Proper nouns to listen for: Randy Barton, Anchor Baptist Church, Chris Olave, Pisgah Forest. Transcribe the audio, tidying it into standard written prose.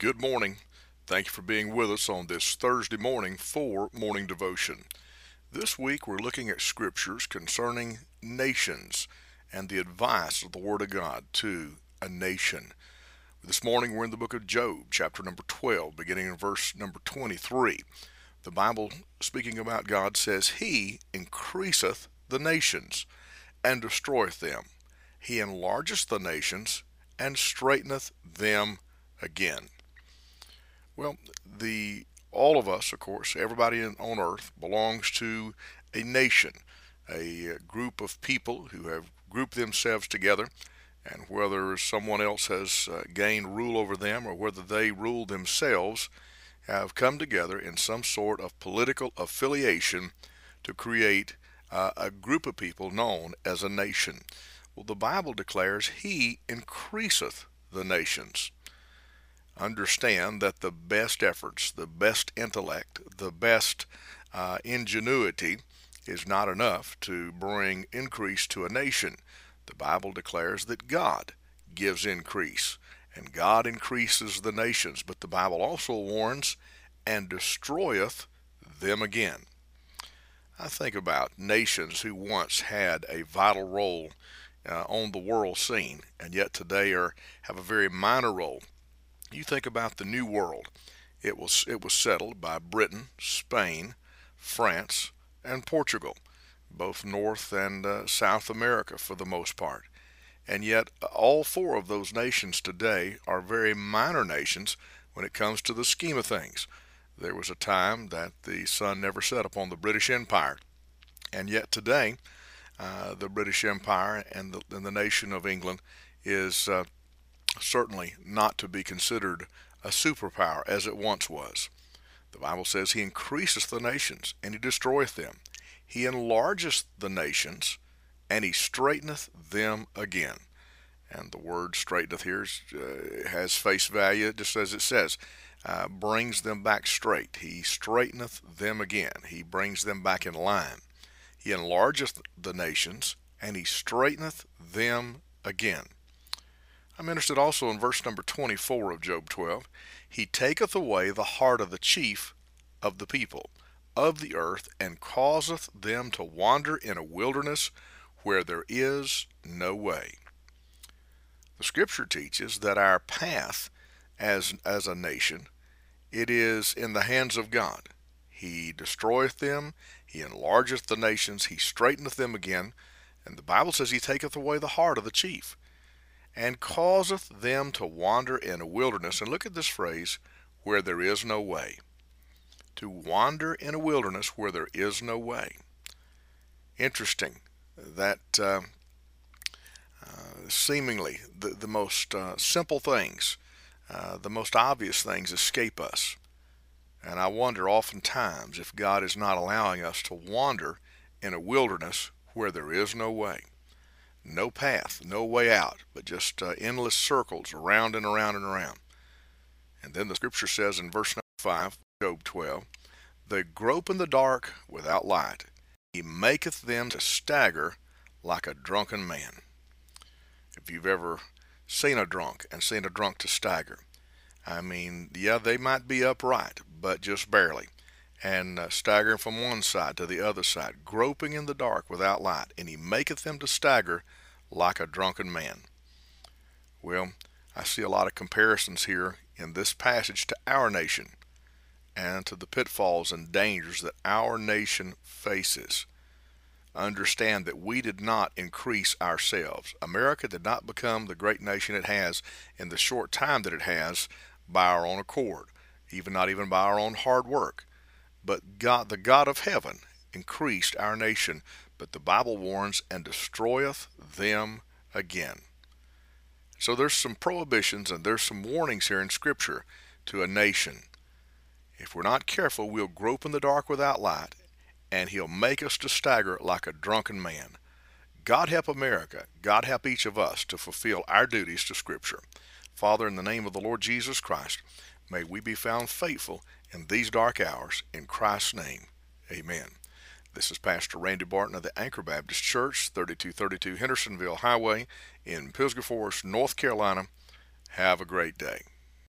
Good morning. Thank you for being with us on this Thursday morning for Morning Devotion. This week we're looking at scriptures concerning nations and the advice of the Word of God to a nation. This morning we're in the book of Job, chapter number 12, beginning in verse number 23. The Bible, speaking about God, says, "He increaseth the nations, and destroyeth them. He enlargeth the nations, and straighteneth them again." Well, all of us, of course, everybody on earth belongs to a nation, a group of people who have grouped themselves together, and whether someone else has gained rule over them or whether they rule themselves, have come together in some sort of political affiliation to create a group of people known as a nation. Well, the Bible declares, "He increaseth the nations." Understand that the best efforts, the best intellect, the best ingenuity is not enough to bring increase to a nation. The Bible declares that God gives increase, and God increases the nations, but the Bible also warns, "and destroyeth them again." I think about nations who once had a vital role on the world scene, and yet today have a very minor role. You think about the New World. It was settled by Britain, Spain, France, and Portugal, both North and South America for the most part. And yet all four of those nations today are very minor nations when it comes to the scheme of things. There was a time that the sun never set upon the British Empire. And yet today, the British Empire and the nation of England is certainly not to be considered a superpower as it once was. The Bible says, "He increaseth the nations, and he destroyeth them. He enlargeth the nations, and he straighteneth them again." And the word straighteneth here has face value, just as it says, brings them back straight. He straighteneth them again. He brings them back in line. He enlargeth the nations, and he straighteneth them again. I'm interested also in verse number 24 of Job 12. "He taketh away the heart of the chief of the people of the earth, and causeth them to wander in a wilderness where there is no way." The scripture teaches that our path as a nation, it is in the hands of God. He destroyeth them, he enlargeth the nations, he straighteneth them again, and the Bible says he taketh away the heart of the chief, and causeth them to wander in a wilderness. And look at this phrase, "where there is no way." To wander in a wilderness where there is no way. Interesting that seemingly the most simple things, the most obvious things escape us. And I wonder oftentimes if God is not allowing us to wander in a wilderness where there is no way. No path, no way out, but just endless circles around and around and around. And then the scripture says in verse 5, Job 12, "They grope in the dark without light. He maketh them to stagger like a drunken man." If you've ever seen a drunk and seen a drunk to stagger, I mean, yeah, they might be upright, but just barely, and staggering from one side to the other side, groping in the dark without light, and he maketh them to stagger like a drunken man. Well, I see a lot of comparisons here in this passage to our nation and to the pitfalls and dangers that our nation faces. Understand that we did not increase ourselves. America did not become the great nation it has in the short time that it has by our own accord, not even by our own hard work. But God, the God of heaven, increased our nation. But the Bible warns, "and destroyeth them again." So there's some prohibitions and there's some warnings here in Scripture to a nation. If we're not careful, we'll grope in the dark without light, and he'll make us to stagger like a drunken man. God help America. God help each of us to fulfill our duties to Scripture. Father, in the name of the Lord Jesus Christ, may we be found faithful in these dark hours, in Christ's name, amen. This is Pastor Randy Barton of the Anchor Baptist Church, 3232 Hendersonville Highway in Pisgah Forest, North Carolina. Have a great day.